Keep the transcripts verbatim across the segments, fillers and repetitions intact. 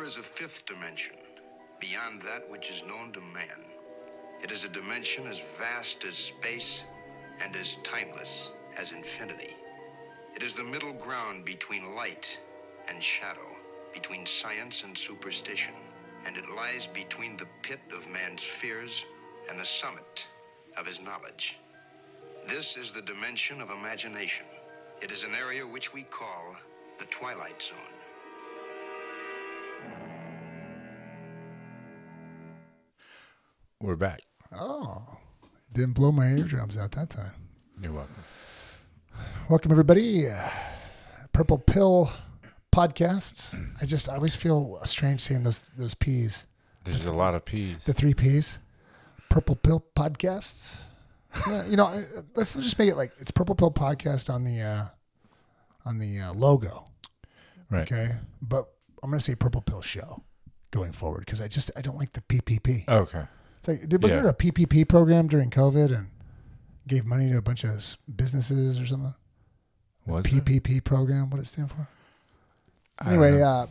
There is a fifth dimension beyond that which is known to man. It is a dimension as vast as space and as timeless as infinity. It is the middle ground between light and shadow, between science and superstition, and it lies between the pit of man's fears and the summit of his knowledge. This is the dimension of imagination. It is an area which we call the Twilight Zone. We're back. Oh, didn't blow my eardrums out that time. You're welcome. Welcome, everybody. Purple Pill Podcast. I just I always feel strange seeing those those P's. There's the, a lot of P's. The three P's. Purple Pill Podcasts. You know, let's just make it like it's Purple Pill Podcast on the uh, on the uh, logo. Right. Okay. But I'm going to say Purple Pill Show going forward because I just I don't like the P P P. Okay. It's like wasn't yeah. there a P P P program during COVID and gave money to a bunch of businesses or something? The was P P P it? Program? What did it stand for? I anyway, uh,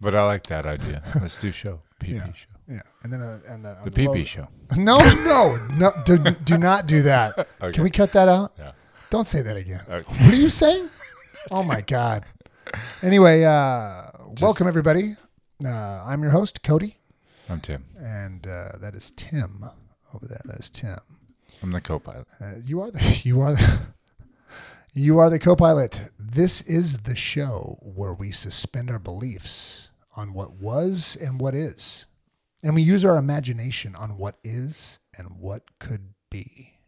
but I like that idea. Let's do show P P yeah, show. Yeah, and then uh, and the uh, the P P show. No, no, no! Do, do not do that. Okay. Can we cut that out? Yeah. Don't say that again. Okay. What are you saying? Oh my God! Anyway, uh, Just, welcome everybody. Uh, I'm your host, Cody. I'm Tim. And uh, that is Tim over there. That is Tim. I'm the co-pilot. Uh, you are the you are the you are the co-pilot. This is the show where we suspend our beliefs on what was and what is. And we use our imagination on what is and what could be.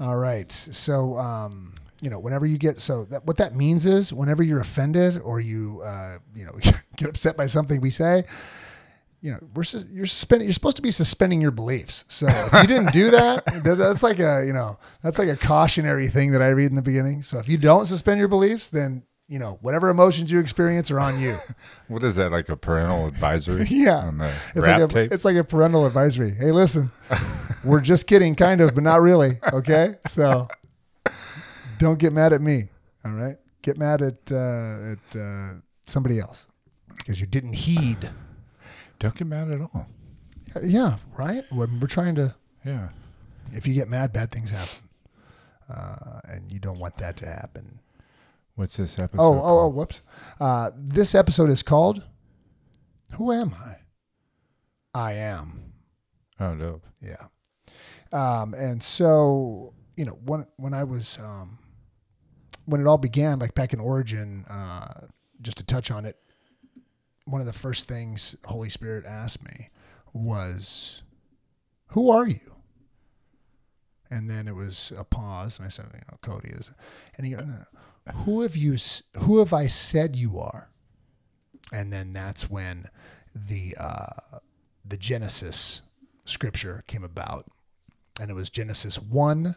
All right. So um, you know, whenever you get so that what that means is whenever you're offended or you uh, you know, get upset by something we say, you know, we're su- you're suspending. You're supposed to be suspending your beliefs. So if you didn't do that, th- that's like a you know that's like a cautionary thing that I read in the beginning. So if you don't suspend your beliefs, then you know whatever emotions you experience are on you. What is that, like a parental advisory? Yeah, on the it's rap like a tape? It's like a parental advisory. Hey, listen, we're just kidding, kind of, but not really. Okay, so don't get mad at me. All right, get mad at uh, at uh, somebody else because you didn't heed. Don't get mad at all. Yeah, yeah, right? When we're trying to... Yeah. If you get mad, bad things happen. Uh, and you don't want that to happen. What's this episode Oh, oh, oh whoops. Uh, this episode is called... Who am I? I am. Oh, dope. Yeah. Um, and so, you know, when, when I was... Um, when it all began, like back in Origin, uh, just to touch on it, one of the first things Holy Spirit asked me was, who are you? And then it was a pause. And I said, you know, Cody is, and he goes, no, no. who have you, who have I said you are? And then that's when the, uh, the Genesis scripture came about, and it was Genesis one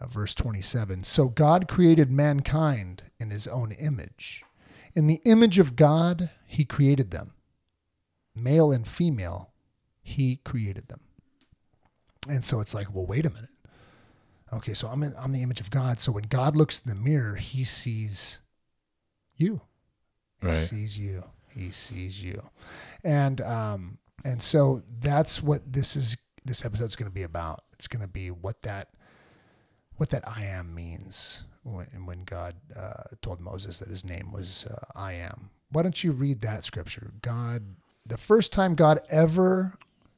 uh, verse twenty-seven. So God created mankind in his own image. In the image of God, he created them. Male and female, he created them. And so it's like, well, wait a minute. Okay, so I'm in, I'm the image of God. So when God looks in the mirror, he sees you. He right. sees you. He sees you. And um, and so that's what this is. This episode's going to be about. It's going to be what that what that I am means. And when God uh, told Moses that his name was uh, I am. Why don't you read that scripture? God, the first time God ever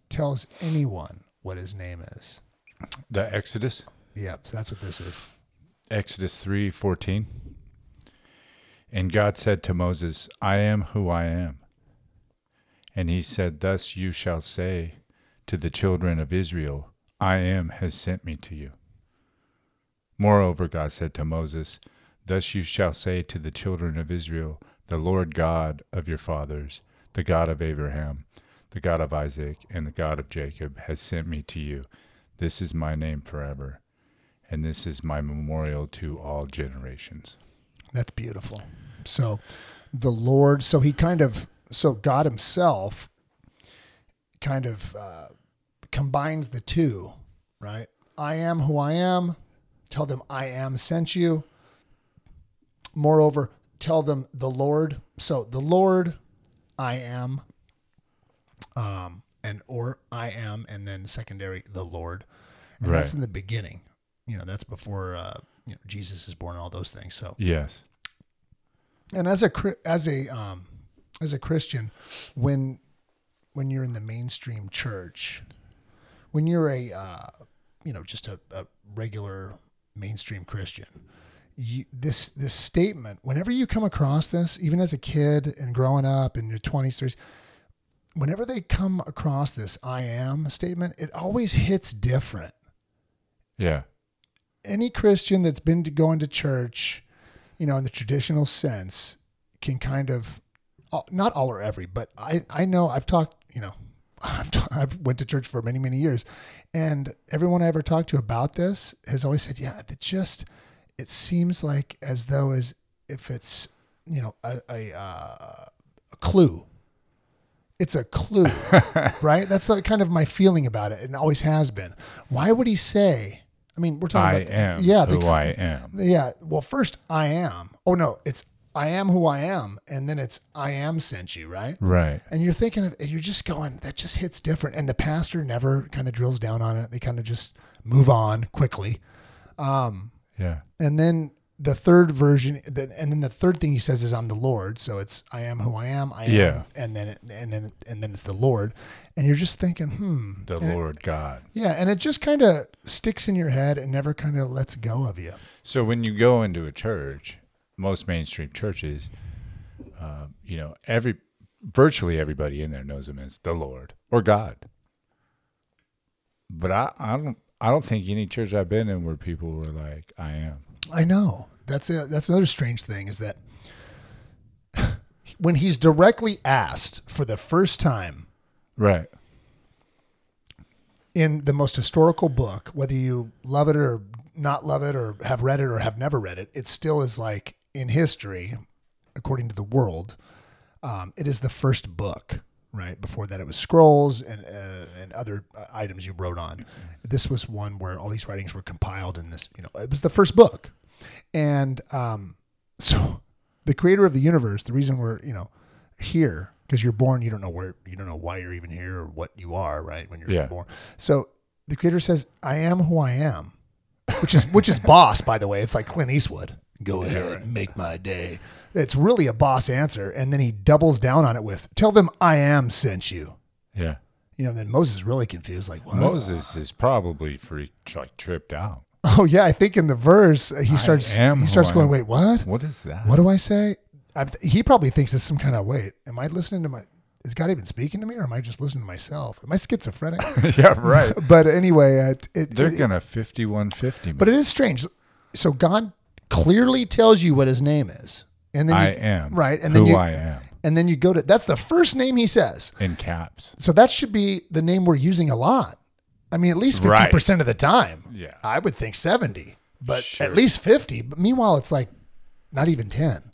tells anyone what his name is. The Exodus? Yep, so that's what this is. Exodus three fourteen. And God said to Moses, I am who I am. And he said, thus you shall say to the children of Israel, I am has sent me to you. Moreover, God said to Moses, thus you shall say to the children of Israel, the Lord God of your fathers, the God of Abraham, the God of Isaac, and the God of Jacob has sent me to you. This is my name forever, and this is my memorial to all generations. That's beautiful. So the Lord, so he kind of, so God himself kind of uh, combines the two, right? I am who I am. Tell them, I am sent you. Moreover, tell them the Lord. So the Lord, I am, um, and or I am, and then secondary, the Lord. And right. That's in the beginning. You know, that's before uh, you know, Jesus is born and all those things. So yes. And as a as a um, as a Christian, when when you're in the mainstream church, when you're a uh, you know just a, a regular mainstream Christian, you, this this statement, whenever you come across this, even as a kid and growing up in your twenties, thirties, whenever they come across this "I am" statement, it always hits different. Yeah. Any Christian that's been to going to church, you know, in the traditional sense, can kind of, not all or every, but I, I know I've talked, you know, I've, t- I've went to church for many, many years, and everyone I ever talked to about this has always said, yeah, it just, it seems like as though as if it's, you know, a, a, uh, a clue. It's a clue, right? That's like kind of my feeling about it, and always has been. Why would he say, I mean, we're talking I about... I am yeah, who the, I am. Yeah. Well, first, I am. Oh, no. It's I am who I am. And then it's I am sent you, right? Right. And you're thinking of... You're just going, that just hits different. And the pastor never kind of drills down on it. They kind of just move on quickly. Um, yeah. And then the third version... The, and then the third thing he says is, I'm the Lord. So it's I am who I am. I am. Yeah. And then, it, and then, and then it's the Lord. And you're just thinking, hmm. The and Lord it, God. Yeah, and it just kind of sticks in your head and never kind of lets go of you. So when you go into a church, most mainstream churches, uh, you know, every virtually everybody in there knows him as the Lord or God. But I, I don't, I don't think any church I've been in where people were like, "I am." I know that's a, that's another strange thing is that when he's directly asked for the first time. Right. In the most historical book, whether you love it or not love it or have read it or have never read it, it still is like in history, according to the world, um, it is the first book, right? Before that, it was scrolls and uh, and other uh, items you wrote on. This was one where all these writings were compiled in this, you know, it was the first book. And um, so the creator of the universe, the reason we're, you know, here, because you're born, you don't know where, you don't know why you're even here or what you are, right? When you're yeah. born. So the creator says, I am who I am, which is, which is boss, by the way. It's like Clint Eastwood. Go yeah, ahead, right. Make my day. It's really a boss answer. And then he doubles down on it with, tell them I am sent you. Yeah. You know, then Moses is really confused. Like, what? Moses is probably freaked, like tripped out. Oh yeah. I think in the verse, he starts, he starts going, wait, what? What is that? What do I say? I'm, he probably thinks it's some kind of, wait, am I listening to my, is God even speaking to me or am I just listening to myself? Am I schizophrenic? Yeah, right. But anyway. Uh, it, They're going to fifty-one fifty. But it is strange. So God clearly tells you what his name is. And then you, I am. Right. And then who you, I am. And then you go to, that's the first name he says. In caps. So that should be the name we're using a lot. I mean, at least fifty percent right. of the time. Yeah. I would think seventy, but sure. At least fifty. But meanwhile, it's like not even ten.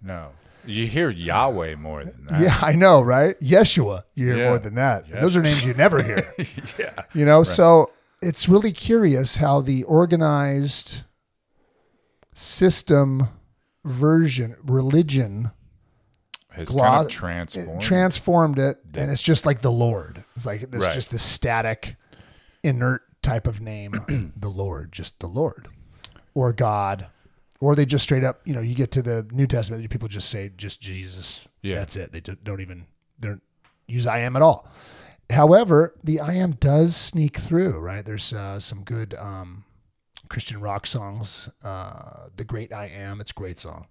No. You hear Yahweh more than that. Yeah, I know, right? Yeshua, you hear yeah. more than that. Yes. Those are names you never hear. Yeah. You know, right. So it's really curious how the organized system version, religion, has glo- kind of transformed. It transformed it, and it's just like the Lord. It's like it's right. just this static, inert type of name, the Lord, just the Lord, or God. Or they just straight up, you know, you get to the New Testament, people just say just Jesus. Yeah. That's it. They don't even they don't use I am at all. However, the I am does sneak through, right? There's uh, some good um, Christian rock songs. Uh, the Great I Am, it's a great song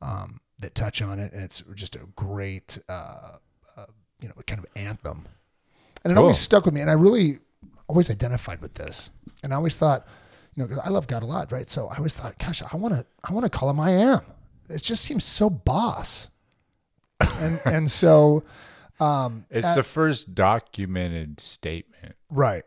um, that touch on it. And it's just a great, uh, uh, you know, kind of anthem. And it cool. always stuck with me. And I really always identified with this. And I always thought, you know, because I love God a lot, right? So I always thought, gosh, I want to, I want to call him I am. It just seems so boss, and and so um, it's at, the first documented statement, right,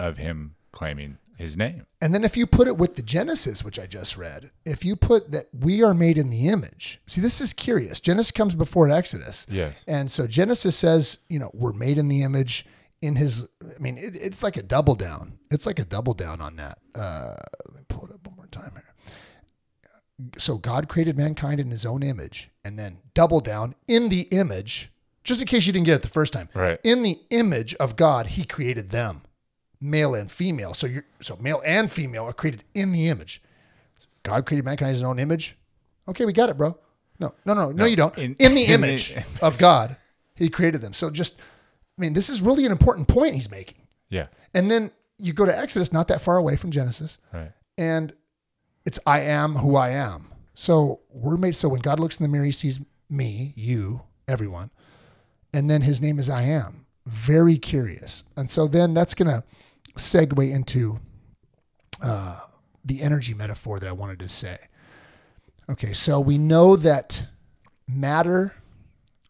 of him claiming his name. And then if you put it with the Genesis, which I just read, if you put that we are made in the image, see, this is curious. Genesis comes before Exodus, yes, and so Genesis says, you know, we're made in the image. In his, I mean, it, it's like a double down. It's like a double down on that. Uh, let me pull it up one more time here. So God created mankind in his own image, and then double down in the image Just in case you didn't get it the first time. Right. In the image of God, he created them, male and female. So you so male and female are created in the image. God created mankind in his own image. Okay, we got it, bro. No, no, no, no, no you don't. In, in the in image the, of God, he created them. So just, I mean, this is really an important point he's making. Yeah. And then you go to Exodus, not that far away from Genesis. Right. And it's I am who I am. So we're made, so when God looks in the mirror, he sees me, you, everyone. And then his name is I am. Very curious. And so then that's going to segue into uh, the energy metaphor that I wanted to say. Okay, so we know that matter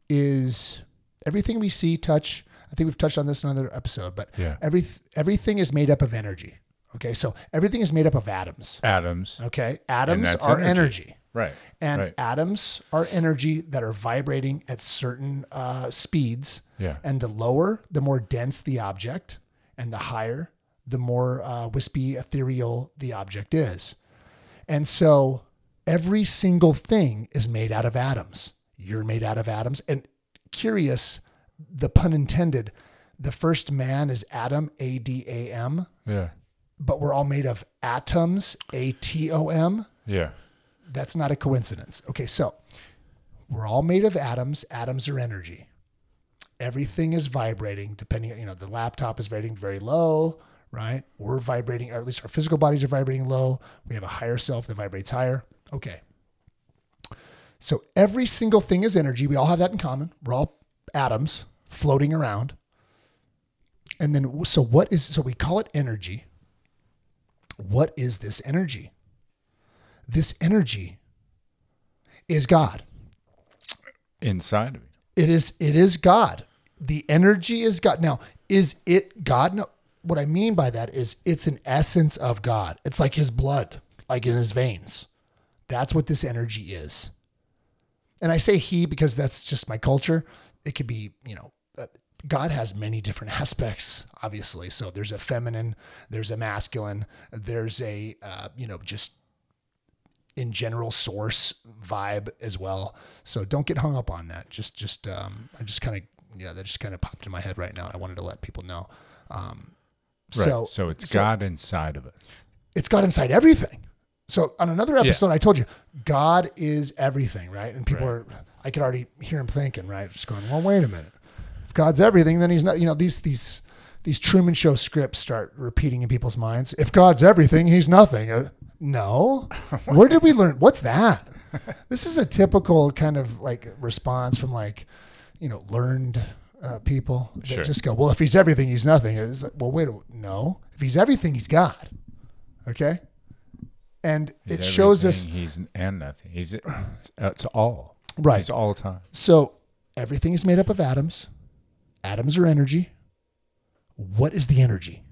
is everything we see, touch. I think we've touched on this in another episode, but yeah. every, everything is made up of energy. Okay, so everything is made up of atoms. Atoms. Okay, atoms are energy. energy. Right. And right. atoms are energy that are vibrating at certain uh, speeds. Yeah. And the lower, the more dense the object, and the higher, the more uh, wispy, ethereal the object is. And so every single thing is made out of atoms. You're made out of atoms. And curious, the pun intended, the first man is Adam, A D A M. Yeah. But we're all made of atoms, A T O M. Yeah. That's not a coincidence. Okay, so we're all made of atoms. Atoms are energy. Everything is vibrating, depending on, you know, the laptop is vibrating very low, right? We're vibrating, or at least our physical bodies are vibrating low. We have a higher self that vibrates higher. Okay. So every single thing is energy. We all have that in common. We're all atoms floating around. And then, so what is, so we call it energy. What is this energy? This energy is God. Inside of you. It is, it is God. The energy is God. Now, is it God? No. What I mean by that is it's an essence of God. It's like his blood, like in his veins. That's what this energy is. And I say he because that's just my culture. It could be, you know, God has many different aspects, obviously. So there's a feminine, there's a masculine, there's a, uh, you know, just in general source vibe as well. So don't get hung up on that. Just, just, um, I just kind of, you know, that just kind of popped in my head right now. I wanted to let people know. Um, right. so, so it's so, God inside of us. It's God inside everything. So on another episode, yeah. I told you, God is everything, right? And people right. are, I could already hear him thinking, right? Just going, well, wait a minute. If God's everything, then he's not, you know, these, these, these Truman Show scripts start repeating in people's minds. If God's everything, he's nothing. Uh, no. Where did we learn? What's that? This is a typical kind of like response from like, you know, learned uh, people that sure. just go, well, if he's everything, he's nothing. It's like, well, wait a no. If he's everything, he's God. Okay. And he's it shows us he's and nothing. He's it's, it's all right. It's all time. So everything is made up of atoms. Atoms are energy. What is the energy?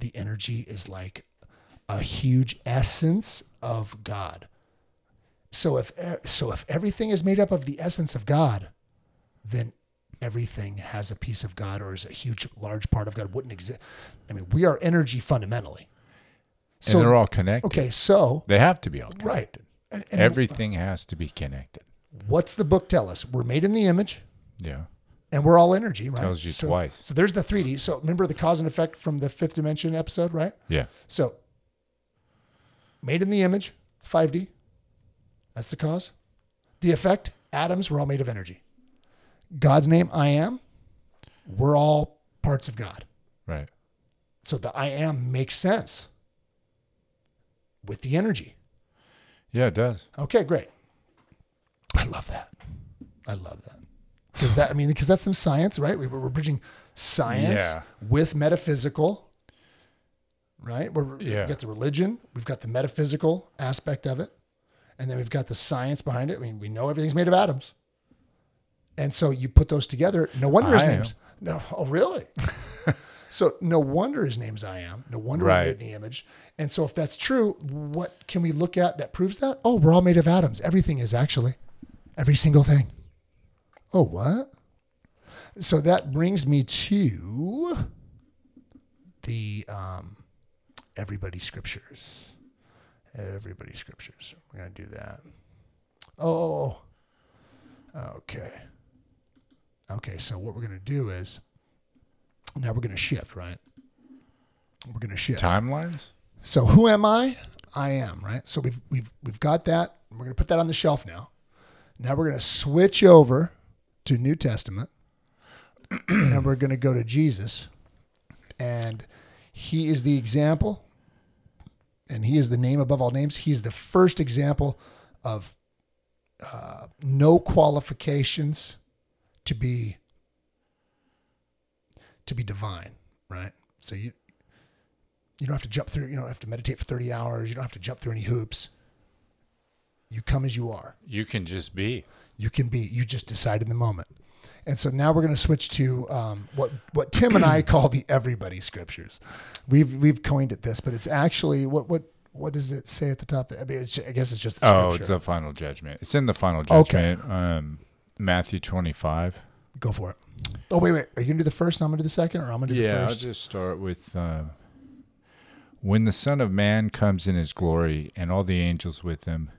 The energy is like a huge essence of God. So if so, if everything is made up of the essence of God, then everything has a piece of God or is a huge, large part of God. Wouldn't exist. I mean, we are energy fundamentally. So, and they're all connected. Okay, so they have to be all connected. Right. And, and everything uh, has to be connected. What's the book tell us? We're made in the image. Yeah. And we're all energy, right? Tells you so, twice. So there's the three D. So remember the cause and effect from the fifth dimension episode, right? Yeah. So made in the image, five D. That's the cause. The effect, atoms, we're all made of energy. God's name, I am. We're all parts of God. Right. So the I am makes sense. With the energy. Yeah, it does. Okay, great. I love that. I love that. Because that, I mean, because that's some science, right? We, we're bridging science yeah. with metaphysical, right? We're, yeah. We've got the religion. We've got the metaphysical aspect of it. And then we've got the science behind it. I mean, we know everything's made of atoms. And so you put those together. No wonder his I name's. Am. No, oh, really? So no wonder his name's I am. No wonder right. we're made in the image. And so if that's true, what can we look at that proves that? Oh, we're all made of atoms. Everything is actually. Every single thing. Oh, what? So that brings me to the um, everybody scriptures. Everybody scriptures. We're going to do that. Oh, okay. okay, so what we're going to do is now we're going to shift, right? We're going to shift. Timelines? So who am I? I am, right? So we've we've we've got that. We're going to put that on the shelf now. Now we're going to switch over to New Testament. And then we're going to go to Jesus. And he is the example. And he is the name above all names. He's the first example of uh, no qualifications to be to be divine, right? So you you don't have to jump through. You don't have to meditate for thirty hours. You don't have to jump through any hoops. You come as you are. You can just be. You can be. You just decide in the moment. And so now we're going to switch to um, what what Tim and I call the everybody scriptures. We've we've coined it this, but it's actually what what what does it say at the top? I mean, it's just, I guess it's just the scripture. Oh, it's the final judgment. It's in the final judgment. Okay. Um, Matthew twenty-five. Go for it. Oh wait, wait. Are you going to do the first? And I'm going to do the second, or I'm going to do yeah, the first. Yeah, I'll just start with uh, when the Son of Man comes in His glory and all the angels with Him.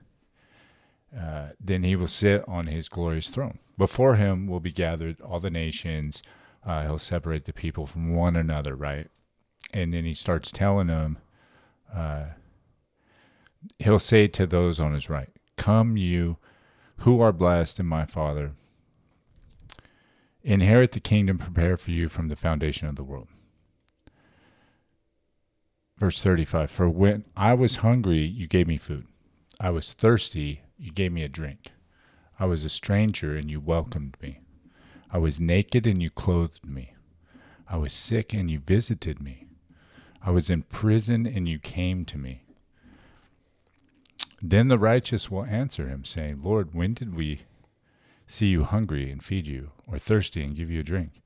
Uh, then He will sit on His glorious throne. Before Him will be gathered all the nations. Uh, he'll separate the people from one another, right? And then He starts telling them, uh, He'll say to those on His right, "Come you who are blessed in my Father, inherit the kingdom prepared for you from the foundation of the world." Verse thirty-five, "For when I was hungry, you gave me food. I was thirsty, you gave me a drink. I was a stranger, and you welcomed me. I was naked, and you clothed me. I was sick, and you visited me. I was in prison, and you came to me." Then the righteous will answer Him, saying, "Lord, when did we see you hungry and feed you, or thirsty and give you a drink?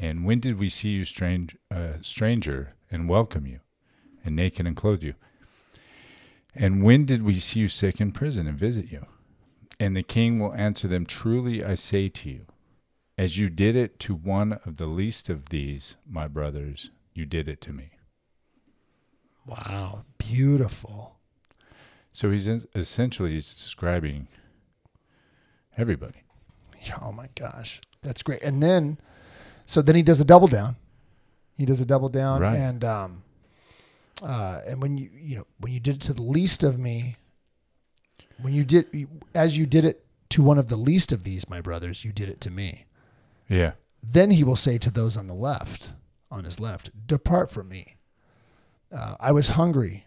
And when did we see you strange, uh, stranger and welcome you, and naked and clothe you? And when did we see you sick in prison and visit you?" And the King will answer them, "Truly I say to you, as you did it to one of the least of these, my brothers, you did it to me." Wow, beautiful. So he's essentially he's describing everybody. Oh my gosh, that's great. And then, so then he does a double down. He does a double down, right. and um, Uh, and when you, you know, when you did it to the least of me, when you did, you, as you did it to one of the least of these, my brothers, you did it to me. Yeah. Then He will say to those on the left, on His left, "Depart from me. Uh, I was hungry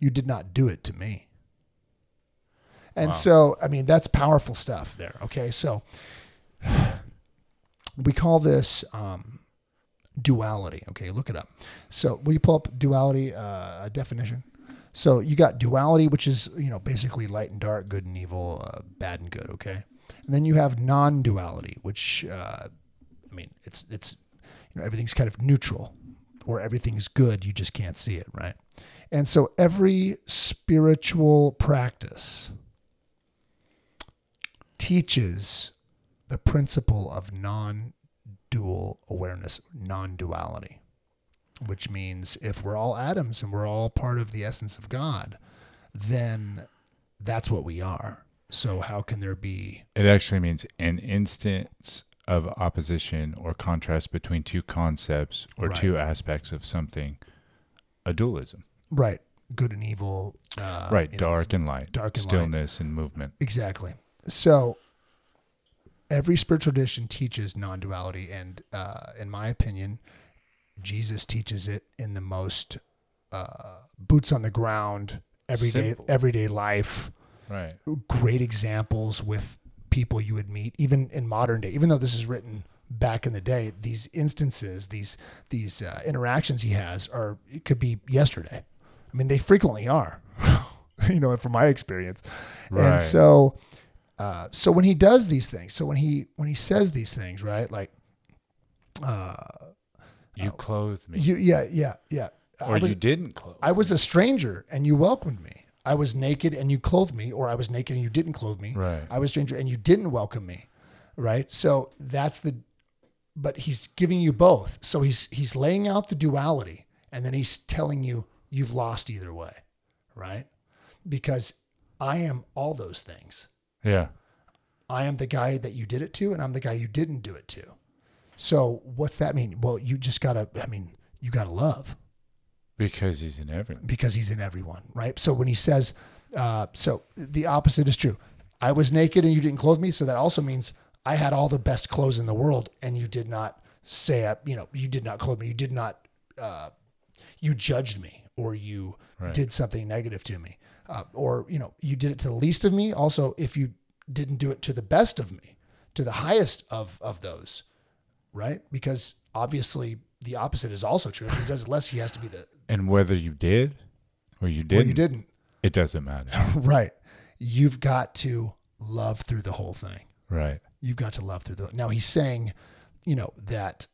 you did not do it to me." And wow. So, I mean, that's powerful stuff there. Okay, so we call this... Um, duality. Okay, look it up. So will you pull up duality uh, definition? So you got duality, which is, you know, basically light and dark, good and evil, uh, bad and good. Okay, and then you have non-duality, which uh, I mean, it's it's you know everything's kind of neutral, or everything's good, you just can't see it, right? And so every spiritual practice teaches the principle of non-duality. Dual awareness, non-duality, which means if we're all atoms and we're all part of the essence of God, then that's what we are. So how can there be... It actually means an instance of opposition or contrast between two concepts or right. two aspects of something, a dualism. Right. Good and evil. Uh, right. Dark know, and light. Dark and stillness light. And movement. Exactly. So... Every spiritual tradition teaches non-duality, and uh, in my opinion, Jesus teaches it in the most uh, boots on the ground, everyday Simple. everyday life. Right. Great examples with people you would meet, even in modern day. Even though this is written back in the day, these instances, these these uh, interactions he has are it could be yesterday. I mean, they frequently are. You know, from my experience, right. And so. Uh, so when he does these things, so when he when he says these things, right? Like, uh, you clothed me. You, yeah, yeah, yeah. Or was, you didn't clothe. I was me. a stranger and you welcomed me. I was naked and you clothed me, or I was naked and you didn't clothe me. Right. I was a stranger and you didn't welcome me. Right. So that's the. But he's giving you both. So he's he's laying out the duality, and then he's telling you you've lost either way, right? Because I am all those things. Yeah. I am the guy that you did it to, and I'm the guy you didn't do it to. So what's that mean? Well, you just gotta, I mean, you gotta love. Because he's in everyone. Because he's in everyone, right? So when he says, uh, so the opposite is true. I was naked and you didn't clothe me, so that also means I had all the best clothes in the world, and you did not say, you know, you did not clothe me. You did not, uh, you judged me, or you right. did something negative to me, uh, or, you know, you did it to the least of me. Also, if you didn't do it to the best of me, to the highest of, of those, right? Because obviously the opposite is also true. If he does less, he has to be the. And whether you did or you didn't, or you didn't, it doesn't matter. Right. You've got to love through the whole thing. Right. You've got to love through the... Now, he's saying, you know, that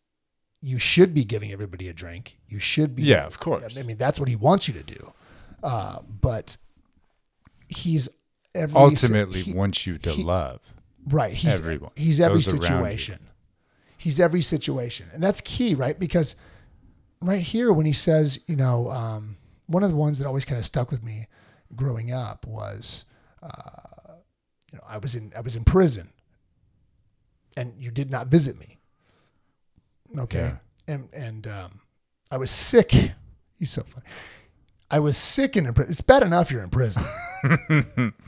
you should be giving everybody a drink. You should be... Yeah, of course. I mean, that's what he wants you to do. Uh, but he's... Every, Ultimately he, wants you to he, love. Right. He's, everyone. He's every Those situation. He's every situation. And that's key, right? Because right here when he says, you know, um, one of the ones that always kind of stuck with me growing up was, uh, you know, I was in I was in prison. And you did not visit me. Okay. Yeah. And, and, um, I was sick. He's so funny. I was sick and in prison. It's bad enough you're in prison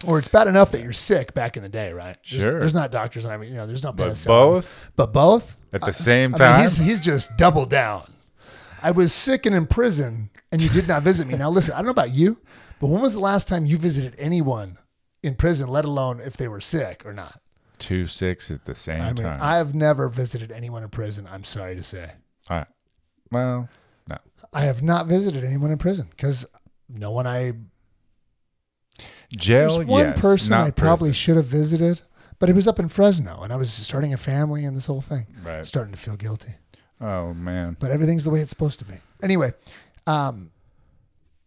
or it's bad enough that you're sick back in the day. Right. There's, sure. There's not doctors. And I mean, you know, there's not, but both, but both at the I, same time, I mean, he's, he's just double down. I was sick and in prison and you did not visit me. Now listen, I don't know about you, but when was the last time you visited anyone in prison, let alone if they were sick or not? Two six at the same I mean, time. I have never visited anyone in prison. I'm sorry to say. All right. Well, no. I have not visited anyone in prison because no one I. Jail. There's one yes, person I probably prison. should have visited, but it was up in Fresno, and I was starting a family and this whole thing. Right. Starting to feel guilty. Oh man! But everything's the way it's supposed to be. Anyway, um,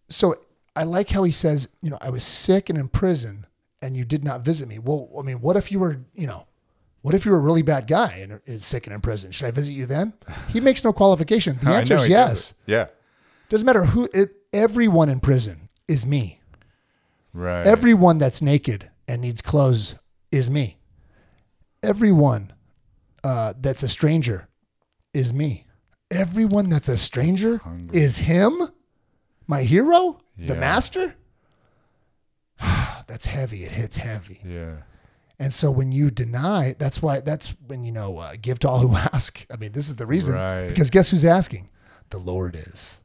so I like how he says, you know, I was sick and in prison. And you did not visit me. Well, I mean, what if you were, you know, what if you were a really bad guy and is sick and in prison? Should I visit you then? He makes no qualification. The answer is yes. Does yeah. Doesn't matter who, it, everyone in prison is me. Right. Everyone that's naked and needs clothes is me. Everyone uh, that's a stranger is me. Everyone that's a stranger that's is him, my hero, yeah. the master. That's heavy. It hits heavy. Yeah. And so when you deny, that's why, that's when, you know, uh, give to all who ask. I mean, this is the reason. Right. Because guess who's asking? The Lord is.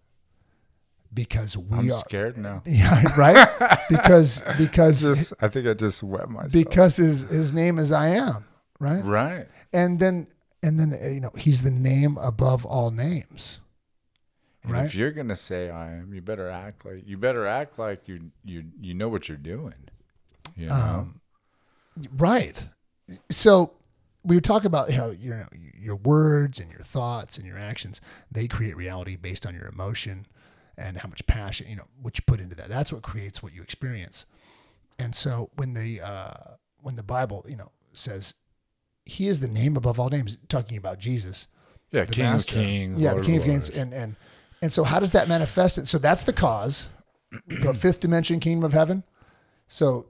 Because we I'm are. I'm scared now. Yeah, right? because, because. Just, I think I just wept myself. Because his, his name is I Am, right? Right. And then, and then, you know, he's the name above all names. And right? If you're gonna say I am, you better act like you better act like you you you know what you're doing. You know? Um, right. So we were talking about how you know your words and your thoughts and your actions, they create reality based on your emotion and how much passion, you know, what you put into that. That's what creates what you experience. And so when the uh, when the Bible, you know, says he is the name above all names, talking about Jesus. Yeah, King of Kings. Yeah, the King of Kings and and And so how does that manifest it? So that's the cause. The fifth dimension, kingdom of heaven. So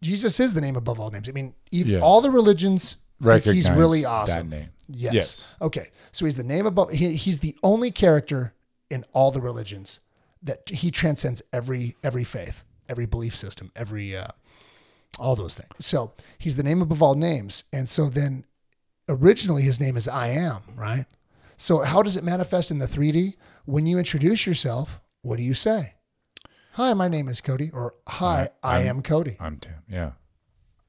Jesus is the name above all names. I mean, even yes. all the religions think he's really awesome. That name. Yes. yes. Okay. So he's the name above. He, he's the only character in all the religions that he transcends every every faith, every belief system, every uh, all those things. So he's the name above all names. And so then originally his name is I Am, right? So how does it manifest in the three D? When you introduce yourself, what do you say? Hi, my name is Cody, or hi, I, I am Cody. I'm Tim. Yeah.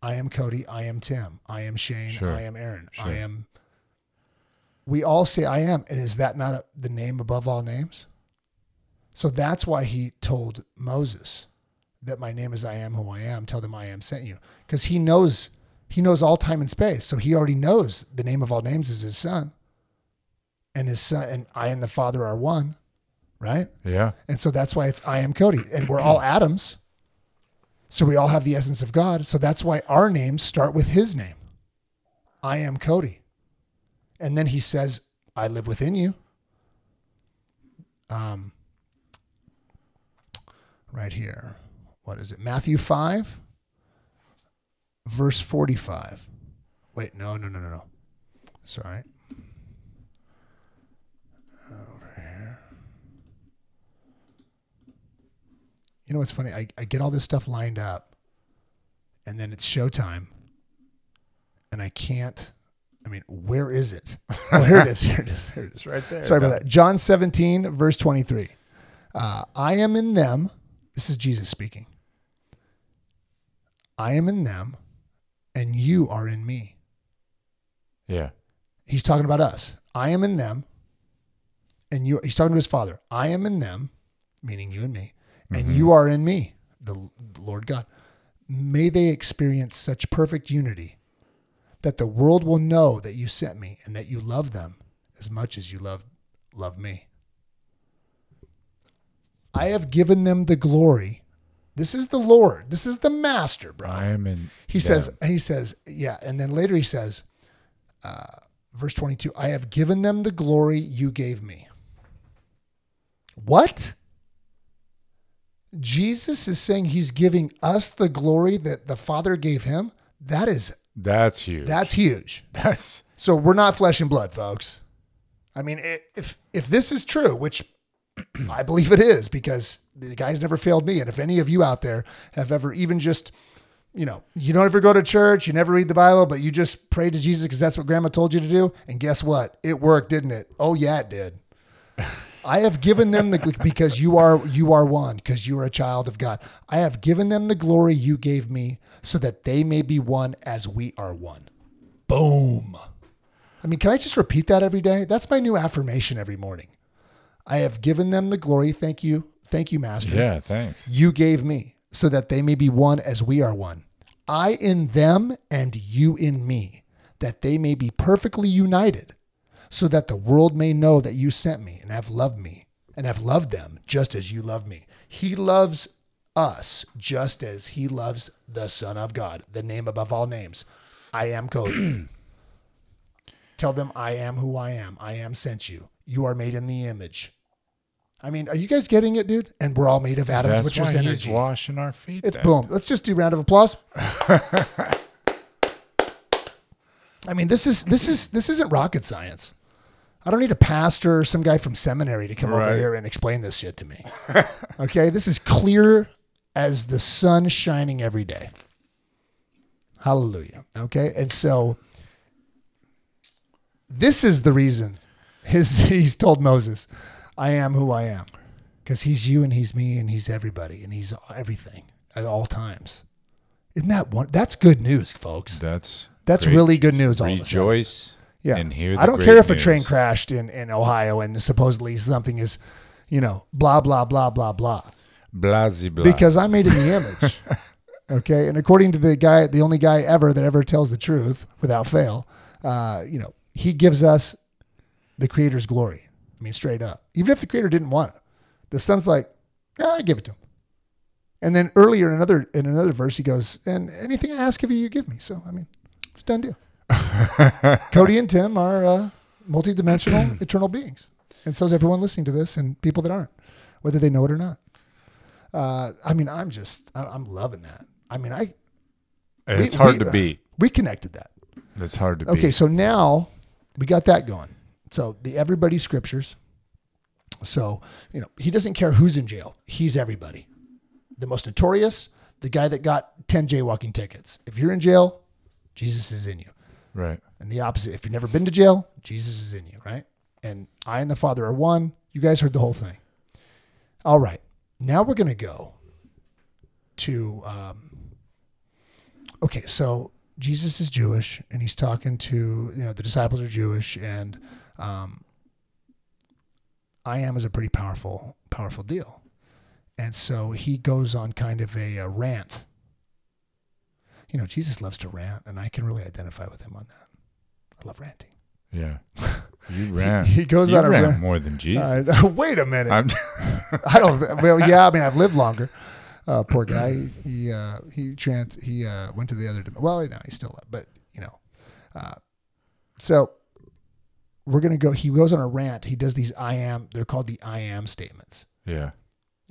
I am Cody. I am Tim. I am Shane. Sure. I am Aaron. Sure. I am. We all say I am. And is that not a, the name above all names? So that's why he told Moses that my name is I Am who I am. Tell them I Am sent you. Because he knows He knows all time and space. So he already knows the name of all names is his son. And his son, and I and the Father are one, right? Yeah. And so that's why it's I am Cody. And we're all atoms. So we all have the essence of God. So that's why our names start with his name. I am Cody. And then he says, I live within you. Um, right here. What is it? Matthew five, verse forty-five. Wait, no, no, no, no, no. Sorry. Over here. You know what's funny? I, I get all this stuff lined up, and then it's showtime, and I can't. I mean, where is it? Well, here it is. Here it is. Here it is. Right there. Sorry no. about that. John seventeen, verse twenty-three. Uh, I am in them. This is Jesus speaking. I am in them, and you are in me. Yeah. He's talking about us. I am in them, and you. He's talking to his Father. I am in them, meaning you and me, and mm-hmm. you are in me, the, the Lord God. May they experience such perfect unity that the world will know that you sent me and that you love them as much as you love love me. I have given them the glory. This is the Lord. This is the Master, bro. I am in. He yeah. says. He says. Yeah. And then later he says, uh, verse twenty-two. I have given them the glory you gave me. What? Jesus is saying he's giving us the glory that the Father gave him. That is. That's huge. That's huge. That's so we're not flesh and blood, folks. I mean, if if this is true, which I believe it is, because the guy's never failed me. And if any of you out there have ever even just, you know, you don't ever go to church, you never read the Bible, but you just pray to Jesus because that's what grandma told you to do. And guess what? It worked, didn't it? Oh yeah, it did. I have given them the, because you are, you are one, because you are a child of God. I have given them the glory you gave me so that they may be one as we are one. Boom. I mean, can I just repeat that every day? That's my new affirmation every morning. I have given them the glory. Thank you. Thank you, Master. Yeah, thanks. You gave me so that they may be one as we are one. I in them and you in me, that they may be perfectly united so that the world may know that you sent me and have loved me and have loved them just as you love me. He loves us just as he loves the Son of God, the name above all names. I am Cody. Tell them I am who I am. I am sent you. You are made in the image. I mean, are you guys getting it, dude? And we're all made of atoms, that's which why is energy. He's washing our feet. It's then. Boom. Let's just do a round of applause. I mean, this is this is this isn't rocket science. I don't need a pastor or some guy from seminary to come right. over here and explain this shit to me. Okay, this is clear as the sun shining every day. Hallelujah. Okay, and so this is the reason. His, he's told Moses, I am who I am, because he's you and he's me and he's everybody and he's everything at all times. Isn't that one? That's good news, folks. That's that's great, really good news. All rejoice of a yeah. and hear the I don't great care if news. A train crashed in, in Ohio and supposedly something is, you know, blah, blah, blah, blah, blah. Blasey, blah. Because I'm made in the image. Okay. And according to the guy, the only guy ever that ever tells the truth without fail, uh, you know, he gives us the Creator's glory. I mean, straight up. Even if the Creator didn't want it, the Son's like, ah, I give it to him. And then earlier in another in another verse, he goes, "And anything I ask of you, you give me." So I mean, it's a done deal. Cody and Tim are uh, multidimensional eternal beings, and so is everyone listening to this, and people that aren't, whether they know it or not. Uh, I mean, I'm just, I'm loving that. I mean, I. It's we, hard we, to beat. Uh, we connected that. It's hard to beat. Okay, so now we got that going. So the everybody scriptures. So, you know, he doesn't care who's in jail. He's everybody. The most notorious, the guy that got ten jaywalking tickets. If you're in jail, Jesus is in you. Right. And the opposite. If you've never been to jail, Jesus is in you. Right. And I and the Father are one. You guys heard the whole thing. All right. Now we're going to go to, um, okay. So Jesus is Jewish and he's talking to, you know, the disciples are Jewish and, Um, I am is a pretty powerful, powerful deal. And so he goes on kind of a, a rant. you know, Jesus loves to rant, and I can really identify with him on that. I love ranting. Yeah. You rant. he, he goes you on rant a rant more than Jesus. Uh, wait a minute. I'm I don't. Well, yeah. I mean, I've lived longer. Uh, poor guy. He uh, he trans. He uh, went to the other. Well, no, he's still up, but you know. Uh, so we're gonna go. He goes on a rant. He does these I am. They're called the I am statements. Yeah.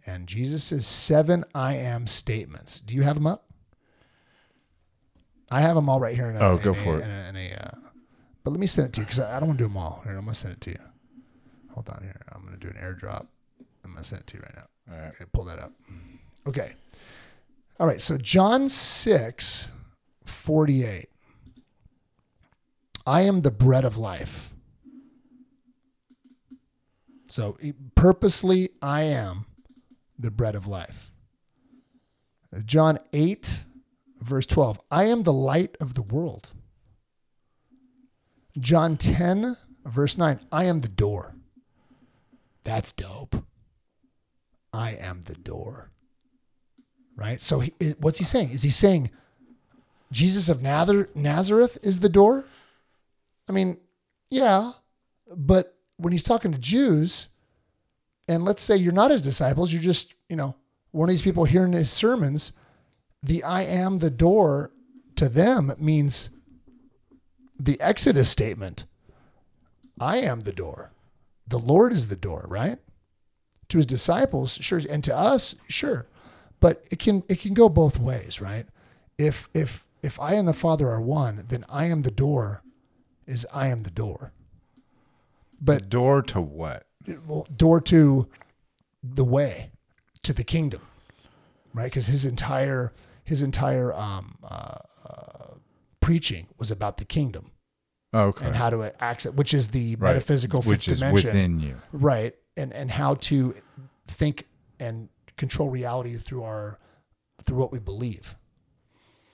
And Jesus is seven I am statements. Do you have them up? I have them all right here. In a, oh, in go a, for in it. A, in a, in a, uh, but let me send it to you because I, I don't want to do them all. Here, I'm gonna send it to you. Hold on here. I'm gonna do an airdrop. I'm gonna send it to you right now. All right. Okay, pull that up. Okay. All right. So John six forty-eight. I am the bread of life. So purposely, I am the bread of life. John eight, verse twelve. I am the light of the world. John ten, verse nine. I am the door. That's dope. I am the door. Right? So he, what's he saying? Is he saying Jesus of Nazareth is the door? I mean, yeah, but when he's talking to Jews, and let's say you're not his disciples, you're just, you know, one of these people hearing his sermons, the I am the door to them means the Exodus statement. I am the door. The Lord is the door, right? To his disciples, sure, and to us, sure. But it can it can go both ways, right? If if if I and the Father are one, then I am the door is I am the door. But door to what? Well, door to the way, to the kingdom, right? Because his entire his entire um, uh, uh, preaching was about the kingdom, okay, and how to access, which is the right. metaphysical fifth dimension, which is within you, right? And and how to think and control reality through our through what we believe.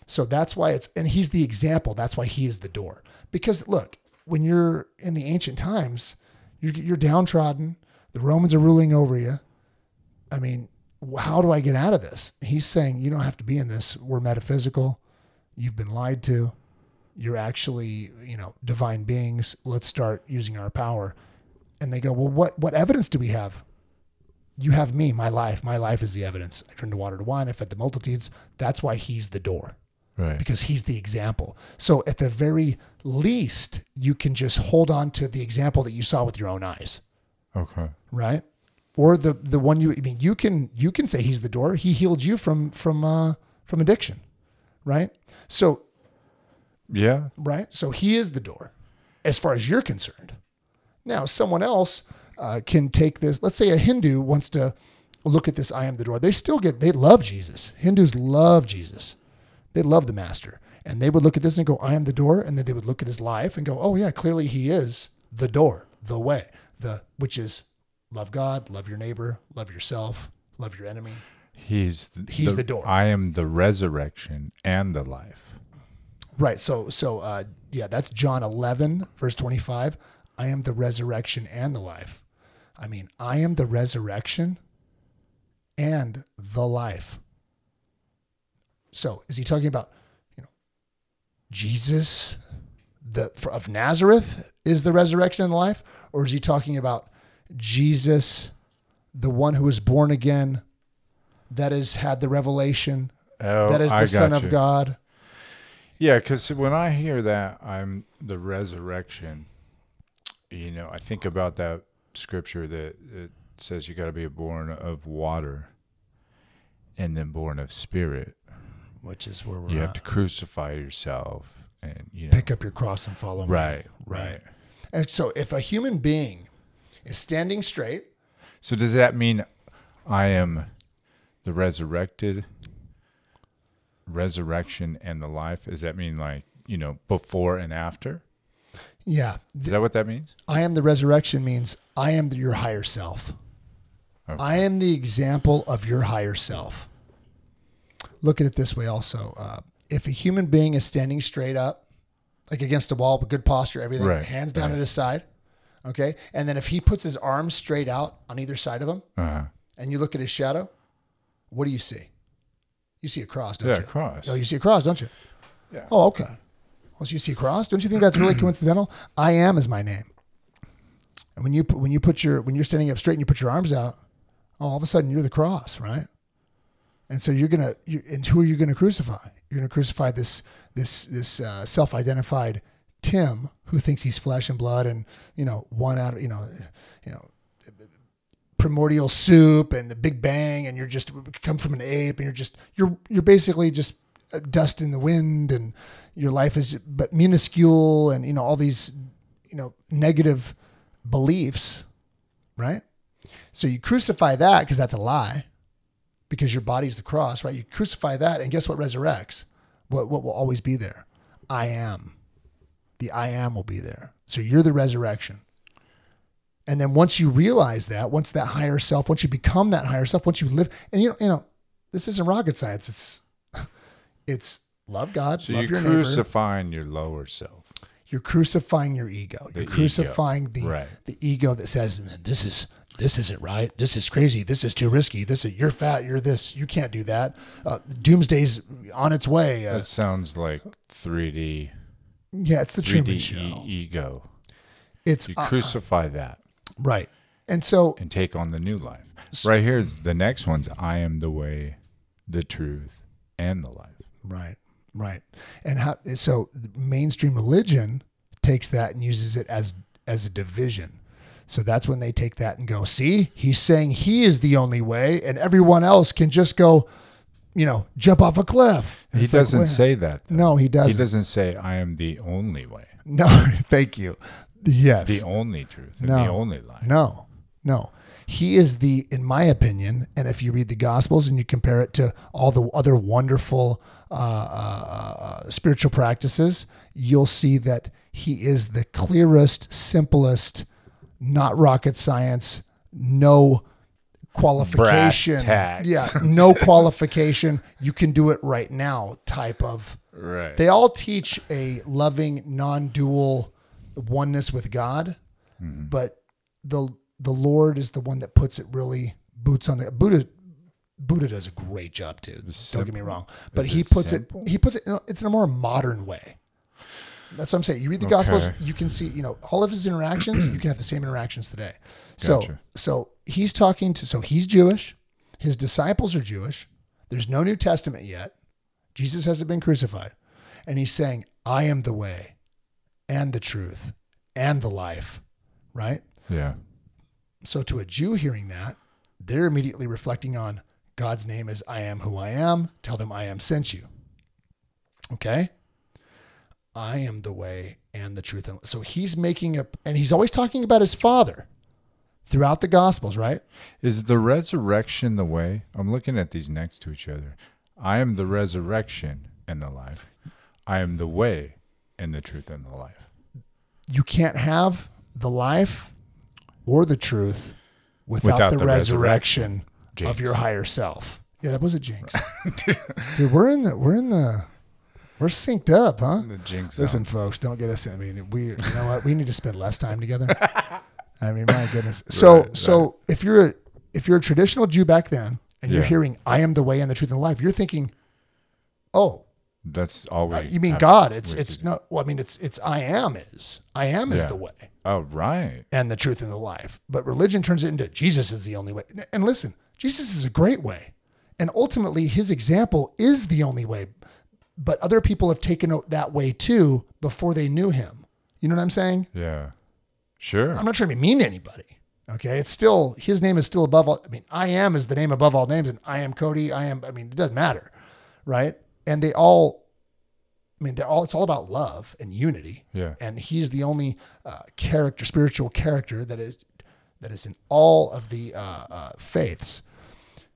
So that's why it's, and he's the example. That's why he is the door. Because look, when you're in the ancient times, you're, you're downtrodden. The Romans are ruling over you. I mean, how do I get out of this? He's saying, you don't have to be in this. We're metaphysical. You've been lied to. You're actually, you know, divine beings. Let's start using our power. And they go, well, what, what evidence do we have? You have me, my life. My life is the evidence. I turned the water to wine. I fed the multitudes. That's why he's the door. Right. Because he's the example. So at the very least, you can just hold on to the example that you saw with your own eyes. Okay. Right? Or the the one you I mean you can you can say he's the door. He healed you from from uh, from addiction. Right? So yeah. Right? So he is the door as far as you're concerned. Now, someone else uh, can take this. Let's say a Hindu wants to look at this I am the door. They still get they love Jesus. Hindus love Jesus. They love the master, and they would look at this and go, I am the door. And then they would look at his life and go, oh yeah, clearly he is the door, the way, the, which is love God, love your neighbor, love yourself, love your enemy. He's, the, he's the, the door. I am the resurrection and the life. Right. So, so, uh, yeah, that's John eleven, verse twenty-five. I am the resurrection and the life. I mean, I am the resurrection and the life. So is he talking about, you know, Jesus the of Nazareth is the resurrection and the life? Or is he talking about Jesus, the one who was born again, that has had the revelation, oh, that is the I Son of God? Yeah, because when I hear that, I'm the resurrection, you know, I think about that scripture that it says you got to be born of water and then born of spirit. Which is where we're You at. Have to crucify yourself and, you know, pick up your cross and follow me. Right, right, right. And so if a human being is standing straight. So does that mean I am the resurrected, resurrection and the life? Does that mean like, you know, before and after? Yeah. Is the, that what that means? I am the resurrection means I am the, your higher self. Okay. I am the example of your higher self. Look at it this way also. Uh, if a human being is standing straight up, like against a wall, with good posture, everything, right, hands down right. at his side, okay? And then if he puts his arms straight out on either side of him, uh-huh. and you look at his shadow, what do you see? You see a cross, don't yeah, you? Yeah, a cross. Oh, you see a cross, don't you? Yeah. Oh, okay. Well, so you see a cross? Don't you think that's really coincidental? I am is my name. And when you when you put your when you're standing up straight and you put your arms out, all of a sudden you're the cross, right? And so you're gonna. You, and who are you gonna crucify? You're gonna crucify this this this uh, self-identified Tim who thinks he's flesh and blood, and you know one out of you know you know. primordial soup and the Big Bang, and you're just come from an ape, and you're just you're you're basically just dust in the wind, and your life is but minuscule, and you know all these you know negative beliefs, right? So you crucify that because that's a lie, because your body's the cross, right? You crucify that, and guess what resurrects? What what will always be there? I am. The I am will be there. So you're the resurrection. And then once you realize that, once that higher self, once you become that higher self, once you live, and you know, you know, this isn't rocket science. It's, it's love God, so love your neighbor. You're crucifying your lower self. You're crucifying your ego. You're crucifying the right. the ego that says, man, this is this isn't right. This is crazy. This is too risky. This is you're fat. You're this. You can't do that. Uh, doomsday's on its way. Uh, that sounds like three D. Yeah, it's the Truman Show. E- ego. It's you crucify uh, that. Right. And so and take on the new life. So, right here is the next one's I am the way, the truth, and the life. Right. Right. And how so mainstream religion takes that and uses it as as a division. So that's when they take that and go, "See, he's saying he is the only way and everyone else can just go, you know, jump off a cliff." And he doesn't like, say that. Though. No, he doesn't. He doesn't say I am the only way. No, thank you. Yes. The only truth and no, the only life. No, no. He is the, in my opinion, and if you read the Gospels and you compare it to all the other wonderful uh, uh, spiritual practices, you'll see that he is the clearest, simplest, not rocket science, no qualification. Brass tacks. Yeah, no qualification. You can do it right now type of. Right. They all teach a loving, non-dual oneness with God, mm-hmm. but the the Lord is the one that puts it really boots on the Buddha. Buddha does a great job too. Don't get me wrong, but is he it puts simple? it. He puts it. It's in a more modern way. That's what I'm saying. You read the okay. Gospels, you can see. You know, all of his interactions. You can have the same interactions today. So, gotcha. so he's talking to. So he's Jewish. His disciples are Jewish. There's no New Testament yet. Jesus hasn't been crucified, and he's saying, "I am the way." And the truth and the life, right? Yeah. So to a Jew hearing that, they're immediately reflecting on God's name is I am who I am. Tell them I am sent you. Okay. I am the way and the truth. So he's making up, and he's always talking about his father throughout the Gospels, right? Is the resurrection the way? I'm looking at these next to each other. I am the resurrection and the life. I am the way. And the truth and the life. You can't have the life or the truth without, without the, the resurrection, resurrection of your higher self. Yeah, that was a jinx. Dude, we're in the we're in the we're synced up, huh? The jinx. Listen, out. folks, don't get us. I mean, we you know what? We need to spend less time together. I mean, my goodness. So right, so right. if you're a, if you're a traditional Jew back then, and yeah. you're hearing I am the way and the truth and the life, you're thinking, oh. That's all we uh, you mean have, God. It's it's no well, I mean it's it's I am is. I am is yeah. the way. Oh right. And the truth and the life. But religion turns it into Jesus is the only way. And listen, Jesus is a great way. And ultimately his example is the only way. But other people have taken that way too before they knew him. You know what I'm saying? Yeah. Sure. I'm not trying to be mean to anybody. Okay. It's still his name is still above all I mean, I am is the name above all names, and I am Cody, I am I mean, it doesn't matter, right? And they all, I mean, they're all, it's all about love and unity. Yeah. And he's the only uh, character, spiritual character that is, that is in all of the uh, uh, faiths.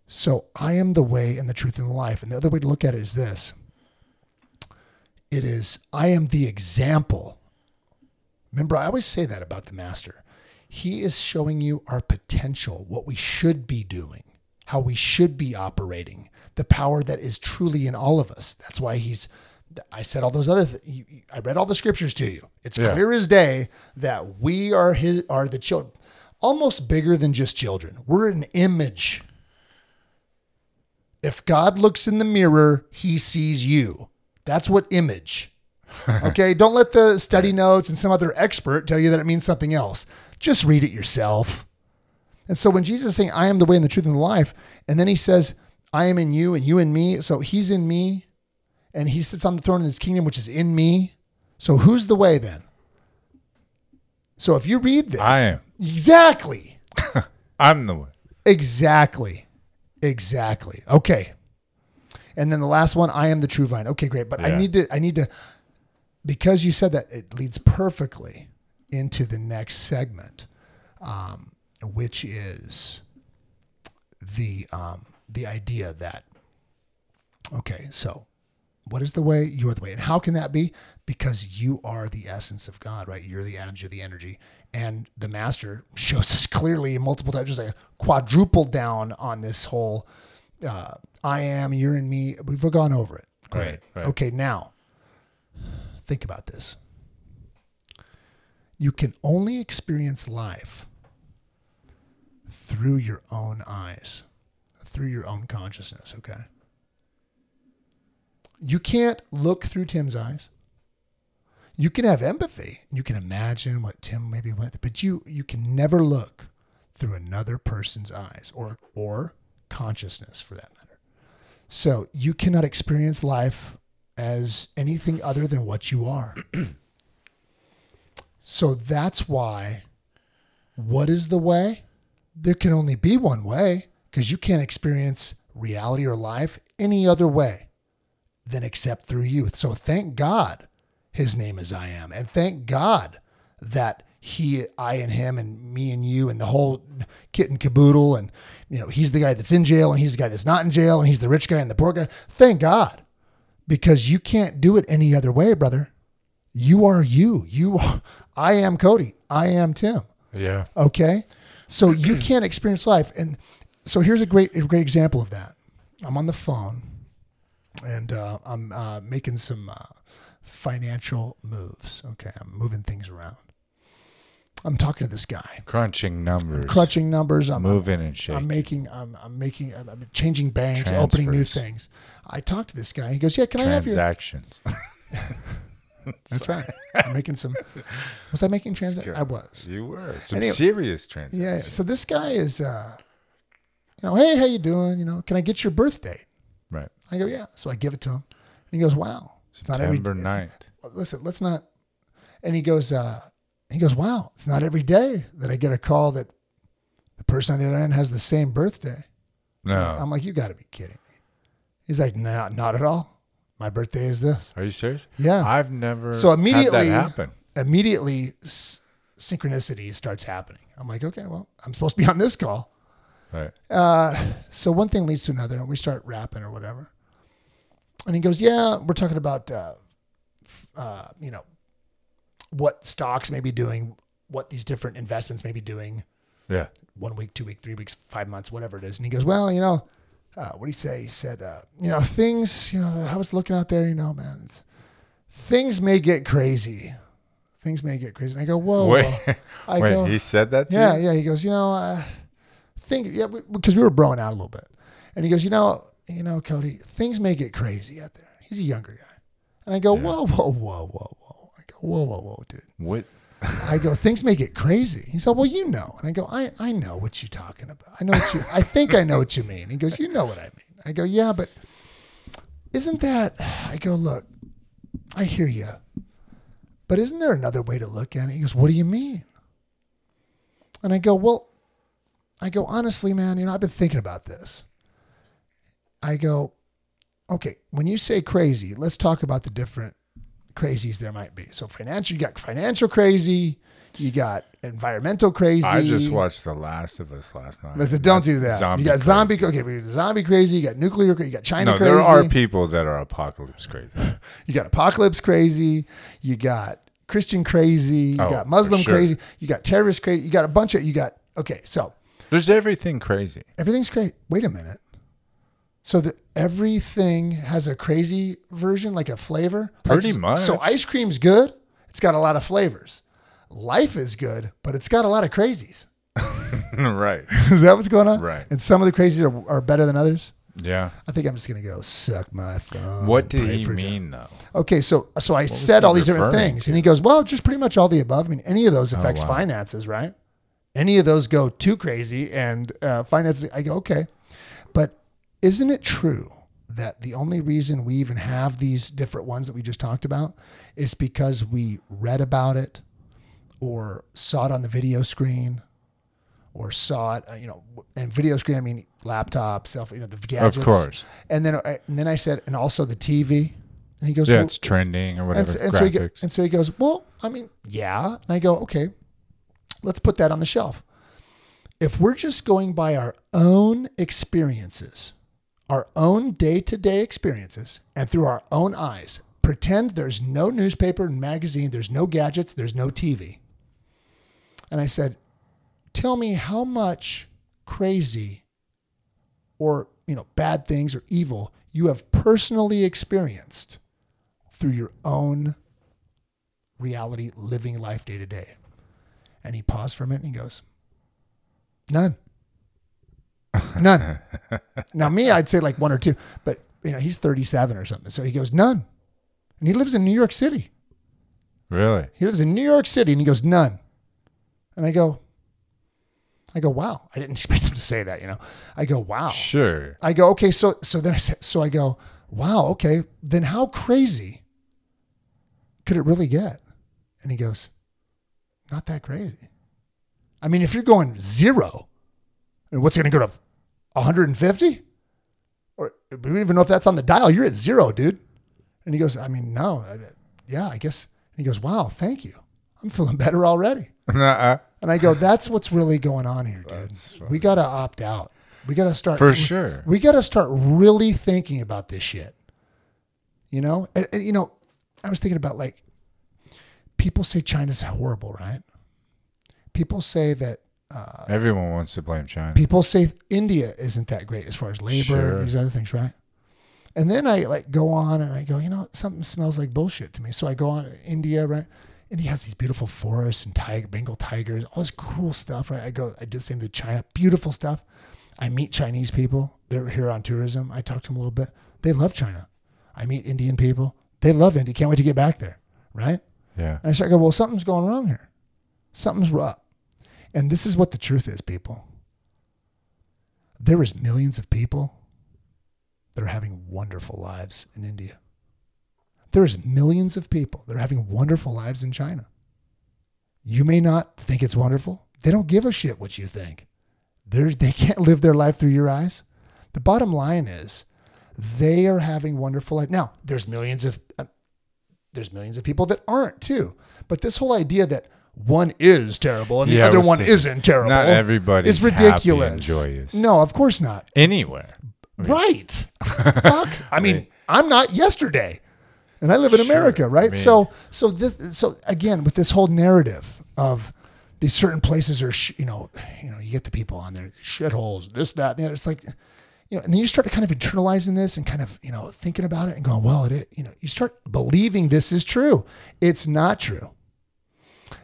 So I am the way and the truth and the life. And the other way to look at it is this. It is, I am the example. Remember, I always say that about the master. He is showing you our potential, what we should be doing, how we should be operating, the power that is truly in all of us. That's why he's, I said all those other, th- I read all the scriptures to you. It's yeah. clear as day that we are his, are the children, almost bigger than just children. We're an image. If God looks in the mirror, he sees you. That's what image. Okay? Don't let the study notes and some other expert tell you that it means something else. Just read it yourself. And so when Jesus is saying, I am the way and the truth and the life, and then he says, I am in you and you in me. So he's in me and he sits on the throne in his kingdom, which is in me. So who's the way then? So if you read this. I am. Exactly. I'm the way. Exactly. Exactly. Okay. And then the last one, I am the true vine. Okay, great. But yeah. I need to, I need to, because you said that, it leads perfectly into the next segment, um, which is the, um, the idea that, okay, so what is the way? You're the way. And how can that be? Because you are the essence of God, right? You're the atoms, you're the energy. And the master shows us clearly multiple times, just like quadruple down on this whole, uh, I am, you're in me. We've gone over it. Great. Right, right. Okay. Now think about this. You can only experience life through your own eyes, through your own consciousness, okay? You can't look through Tim's eyes. You can have empathy. You can imagine what Tim maybe went through, but you you can never look through another person's eyes or or consciousness for that matter. So you cannot experience life as anything other than what you are. So that's why, what is the way? There can only be one way. Because you can't experience reality or life any other way than except through you. So thank God his name is I Am. And thank God that he, I and him and me and you and the whole kit and caboodle. And, you know, he's the guy that's in jail and he's the guy that's not in jail. And he's the rich guy and the poor guy. Thank God. Because you can't do it any other way, brother. You are you. You are, I am Cody. I am Tim. Yeah. Okay? So you can't experience life. And... So here's a great, a great example of that. I'm on the phone, and uh, I'm uh, making some uh, financial moves. Okay, I'm moving things around. I'm talking to this guy. Crunching numbers. I'm crunching numbers. I'm moving I'm, and shaking. I'm making. I'm, I'm making. I'm, I'm changing banks. Transfers. Opening new things. I talk to this guy. He goes, "Yeah, can I have your transactions?" That's right. I'm making some. Was I making transactions? I was. You were some anyway, serious transactions. Yeah. So this guy is. Uh, You know, hey, how you doing? You know, can I get your birth date? Right. I go, yeah. So I give it to him. And he goes, wow. It's September ninth. Listen, let's not. And he goes, uh, he goes, wow, it's not every day that I get a call that the person on the other end has the same birthday. No. I'm like, you got to be kidding me. He's like, no, nah, not at all. My birthday is this. Are you serious? Yeah. I've never so immediately, had that happen. Immediately, s- synchronicity starts happening. I'm like, okay, well, I'm supposed to be on this call. Right. Uh, so one thing leads to another, and we start rapping or whatever. And he goes, "Yeah, we're talking about, uh, uh, you know, what stocks may be doing, what these different investments may be doing. Yeah, one week, two week, three weeks, five months, whatever it is." And he goes, "Well, you know, uh, what do you say?" He said, uh, "You know, things. You know, I was looking out there. You know, man, it's, things may get crazy." Things may get crazy. And I go, "Whoa!" Wait, whoa. I wait go, he said that to yeah, you? Yeah. He goes, "You know." Uh, Think, yeah, because we, we were broing out a little bit, and he goes, you know, you know, Cody, things may get crazy out there. He's a younger guy, and I go, yeah. whoa, whoa, whoa, whoa, whoa, I go, whoa, whoa, whoa, dude, what? I go, things may get crazy. He said, well, you know, and I go, I, I know what you're talking about. I know what you, I think I know what you mean. He goes, you know what I mean. I go, yeah, but isn't that? I go, look, I hear you, but isn't there another way to look at it? He goes, what do you mean? And I go, well. I go, honestly, man, you know, I've been thinking about this. I go, okay, when you say crazy, let's talk about the different crazies there might be. So financial, you got financial crazy, you got environmental crazy. I just watched The Last of Us last night. Listen, don't do that. You got zombie crazy. Okay, we got zombie crazy, you got nuclear crazy, you got China no, crazy. No, there are people that are apocalypse crazy. You got apocalypse crazy, you got Christian crazy, you oh, got Muslim sure. crazy, you got terrorist crazy, you got a bunch of, you got, okay, so. There's everything crazy. Everything's crazy. Wait a minute. So that everything has a crazy version, like a flavor? Pretty like, much. So ice cream's good. It's got a lot of flavors. Life is good, but it's got a lot of crazies. Right. Is that what's going on? Right. And some of the crazies are, are better than others? Yeah. I think I'm just going to go suck my thumb. What did he mean, though? Okay, so so I said all these different things. And he goes, well, just pretty much all the above. I mean, any of those affects finances, right? Any of those go too crazy and uh, finances. I go, okay. But isn't it true that the only reason we even have these different ones that we just talked about is because we read about it or saw it on the video screen or saw it, uh, you know, and video screen, I mean, laptop, cell phone, you know, the gadgets. Of course. And then, uh, and then I said, and also the T V. And he goes, yeah, well, it's trending or whatever. And so, and, so he go, and so he goes, well, I mean, yeah. And I go, okay, let's put that on the shelf. If we're just going by our own experiences, our own day-to-day experiences, and through our own eyes, pretend there's no newspaper and magazine, there's no gadgets, there's no T V. And I said, tell me how much crazy or, you know, bad things or evil you have personally experienced through your own reality, living life day to day. And he paused for a minute and he goes, none. None. Now, me, I'd say like one or two, but you know, he's thirty-seven or something. So he goes, none. And he lives in New York City. Really? He lives in New York City and he goes, none. And I go, I go, wow. I didn't expect him to say that, you know. I go, wow. Sure. I go, okay, so so then I said, so I go, wow, okay, then how crazy could it really get? And he goes, not that crazy. I mean, if you're going zero, and what's it going to go to one hundred fifty? Or we don't even know if that's on the dial. You're at zero, dude. And he goes, I mean, no. I, yeah, I guess. And he goes, wow, thank you. I'm feeling better already. Nuh-uh. And I go, that's what's really going on here, dude. We got to opt out. We got to start. For sure. We got to start really thinking about this shit. You know? And, and, you know, I was thinking about, like, people say China's horrible, right? People say that. Uh, Everyone wants to blame China. People say India isn't that great as far as labor, sure, and these other things, right? And then I like go on and I go, you know, something smells like bullshit to me. So I go on India, right? India has these beautiful forests and tiger, Bengal tigers, all this cool stuff, right? I go, I did the same to China, beautiful stuff. I meet Chinese people. They're here on tourism. I talk to them a little bit. They love China. I meet Indian people. They love India. Can't wait to get back there, right? Yeah. And so I go, well, something's going wrong here. Something's rough. And this is what the truth is, people. There is millions of people that are having wonderful lives in India. There is millions of people that are having wonderful lives in China. You may not think it's wonderful. They don't give a shit what you think. They're, they can't live their life through your eyes. The bottom line is they are having wonderful life. Now, there's millions of uh, there's millions of people that aren't too. But this whole idea that one is terrible and the yeah, other one thinking, isn't terrible. Not everybody is ridiculous. Happy and joyous. No, of course not. Anywhere. I mean, right. Fuck. I mean, I mean, I'm not yesterday. And I live in sure, America, right? I mean, so so this so again with this whole narrative of these certain places are sh- you know, you know, you get the people on there, shitholes, this, that, and that. It's like, you know, and then you start to kind of internalizing this and kind of, you know, thinking about it and going, well, it, you know, you start believing this is true. It's not true.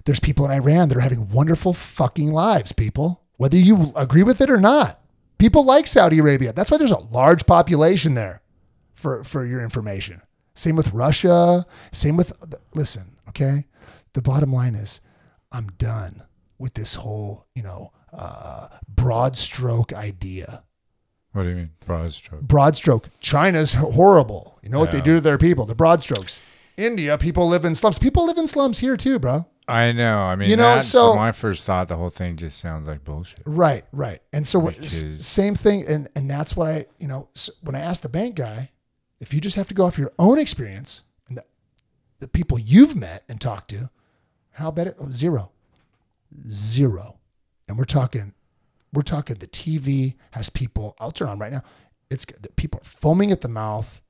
There's people in Iran that are having wonderful fucking lives, people, whether you agree with it or not. People like Saudi Arabia. That's why there's a large population there, for, for your information. Same with Russia. Same with, listen, okay? The bottom line is I'm done with this whole, you know, uh, broad stroke idea. What do you mean, broad stroke? Broad stroke. China's horrible. You know yeah. what they do to their people, the broad strokes. India, people live in slums. People live in slums here too, bro. I know. I mean, you know, that's so, my first thought. The whole thing just sounds like bullshit. Right, right. And so, what, same thing. And, and that's what I, you know, so when I asked the bank guy, if you just have to go off your own experience and the, the people you've met and talked to, how about it? Oh, zero. Zero. And we're talking, we're talking the T V has people, I'll turn on right now. It's the people are foaming at the mouth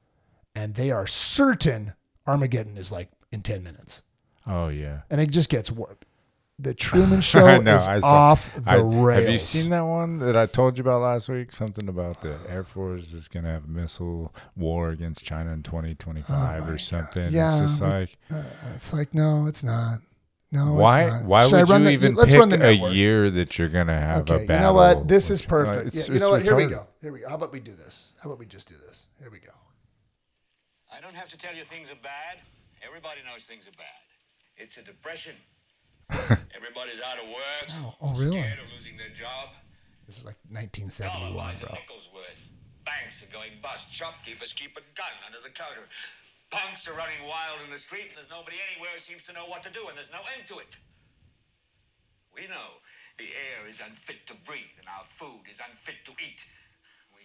and they are certain Armageddon is like in ten minutes. Oh, yeah. And it just gets warped. The Truman Show no, is saw, off the I, rails. Have you seen that one that I told you about last week? Something about the Air Force is going to have a missile war against China in twenty twenty-five oh or something. God. Yeah. It's just like... Uh, it's like, no, it's not. No, why? It's not. Why Should would you the, even let's pick run the a year that you're gonna have okay, a battle? You know what? This is perfect. Uh, it's, yeah, you know what? Retarded. Here we go. Here we go. How about we do this? How about we just do this? Here we go. I don't have to tell you things are bad. Everybody knows things are bad. It's a depression. Everybody's out of work. Oh, oh really? Scared of losing their job. This is like nineteen seventy-one, bro. Banks are going bust. Shopkeepers keep a gun under the counter. Punks are running wild in the street, and there's nobody anywhere who seems to know what to do, and there's no end to it. We know the air is unfit to breathe, and our food is unfit to eat. We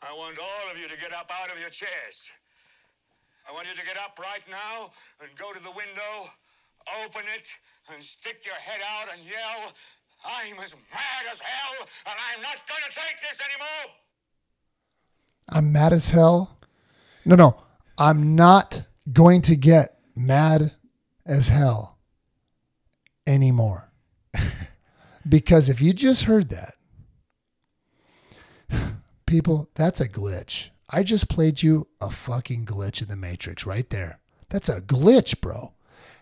I want all of you to get up out of your chairs. I want you to get up right now and go to the window, open it, and stick your head out and yell, I'm as mad as hell, and I'm not going to take this anymore. I'm mad as hell? No, no. I'm not going to get mad as hell anymore. Because if you just heard that, people, that's a glitch. I just played you a fucking glitch in the Matrix right there. That's a glitch, bro.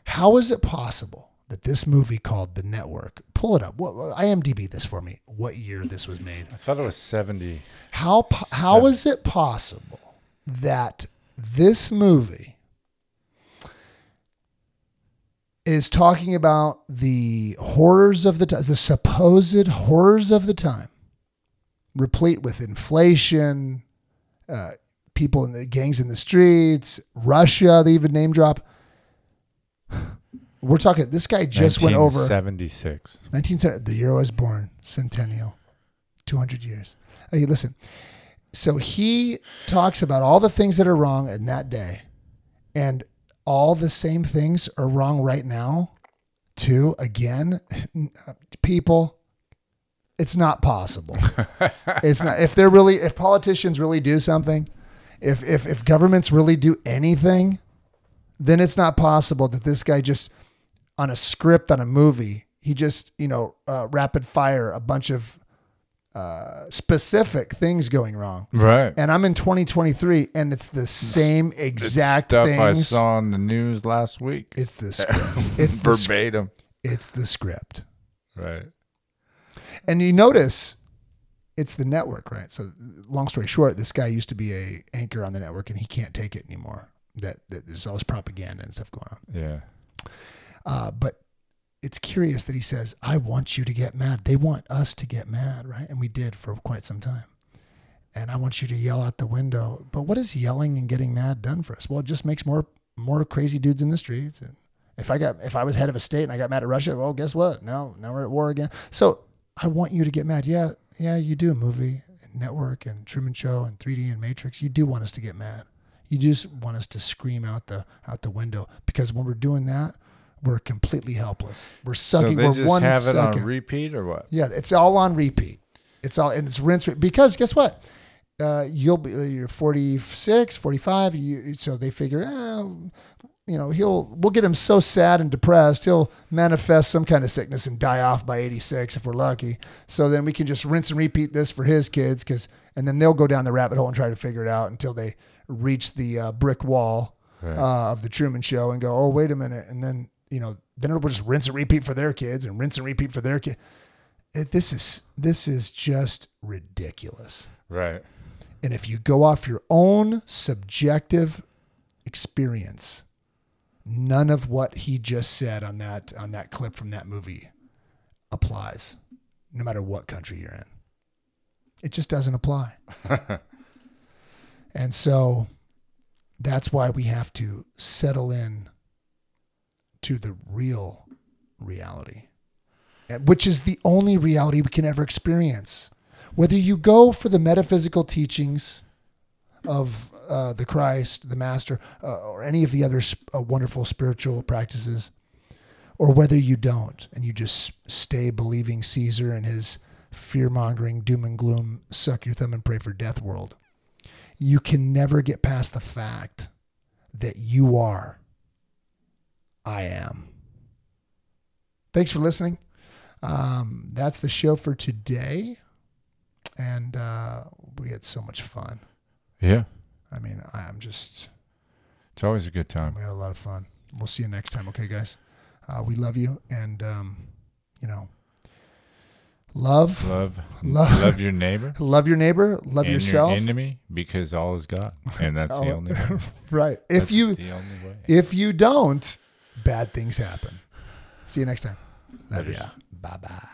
How is it possible that this movie called The Network, pull it up. What, I M D B this for me. What year this was made? I thought it was seventy. How how is it possible that this movie is talking about the horrors of the time, the supposed horrors of the time, replete with inflation, Uh, people in the gangs in the streets, Russia, they even name drop. We're talking, this guy just went over. nineteen seventy-six. The year I was born, centennial, two hundred years. Hey, listen. So he talks about all the things that are wrong in that day, and all the same things are wrong right now, too. Again, people. It's not possible. It's not. If they're really, if politicians really do something, if, if, if governments really do anything, then it's not possible that this guy just on a script, on a movie, he just, you know, uh, rapid fire a bunch of uh, specific things going wrong. Right. And I'm in twenty twenty-three and it's the same exact thing. Stuff I saw on the news last week. It's the script. It's the verbatim. Script. It's the script. Right. And you notice it's the network, right? So long story short, this guy used to be a anchor on the network and he can't take it anymore. That, that there's all this propaganda and stuff going on. Yeah. Uh, but it's curious that he says, I want you to get mad. They want us to get mad, right? And we did for quite some time. And I want you to yell out the window. But what is yelling and getting mad done for us? Well, it just makes more more crazy dudes in the streets. And if I got if I was head of a state and I got mad at Russia, well, guess what? Now now we're at war again. So I want you to get mad. Yeah, yeah, you do. Movie and Network and Truman Show and three D and Matrix. You do want us to get mad. You just want us to scream out the out the window because when we're doing that, we're completely helpless. We're sucking. So they we're just one have it second. On repeat or what? Yeah, it's all on repeat. It's all and it's rinse because guess what? Uh, you'll be you're forty-six, forty-five. You, so they figure, oh, you know, he'll, we'll get him so sad and depressed, he'll manifest some kind of sickness and die off by eighty-six if we're lucky. So then we can just rinse and repeat this for his kids, because, and then they'll go down the rabbit hole and try to figure it out until they reach the uh, brick wall right. uh, of the Truman Show and go, oh, wait a minute. And then, you know, then it'll just rinse and repeat for their kids and rinse and repeat for their kids. This is, this is just ridiculous. Right. And if you go off your own subjective experience, none of what he just said on that on that clip from that movie applies no matter what country you're in. It just doesn't apply. And so that's why we have to settle in to the real reality, which is the only reality we can ever experience. Whether you go for the metaphysical teachings of uh, the Christ, the Master, uh, or any of the other sp- uh, wonderful spiritual practices, or whether you don't and you just stay believing Caesar and his fear-mongering, doom and gloom, suck your thumb and pray for death world, you can never get past the fact that you are I am. Thanks for listening. Um, that's the show for today. And uh, we had so much fun. Yeah. I mean, I'm just... It's always a good time. We had a lot of fun. We'll see you next time. Okay, guys? Uh, we love you. And, um, you know, love. Love. Love, love your neighbor. Love your neighbor. Love and yourself. And your enemy, because all is God. And that's the only way. Right. If that's you, the only way. If you don't, bad things happen. See you next time. Love you. Bye-bye.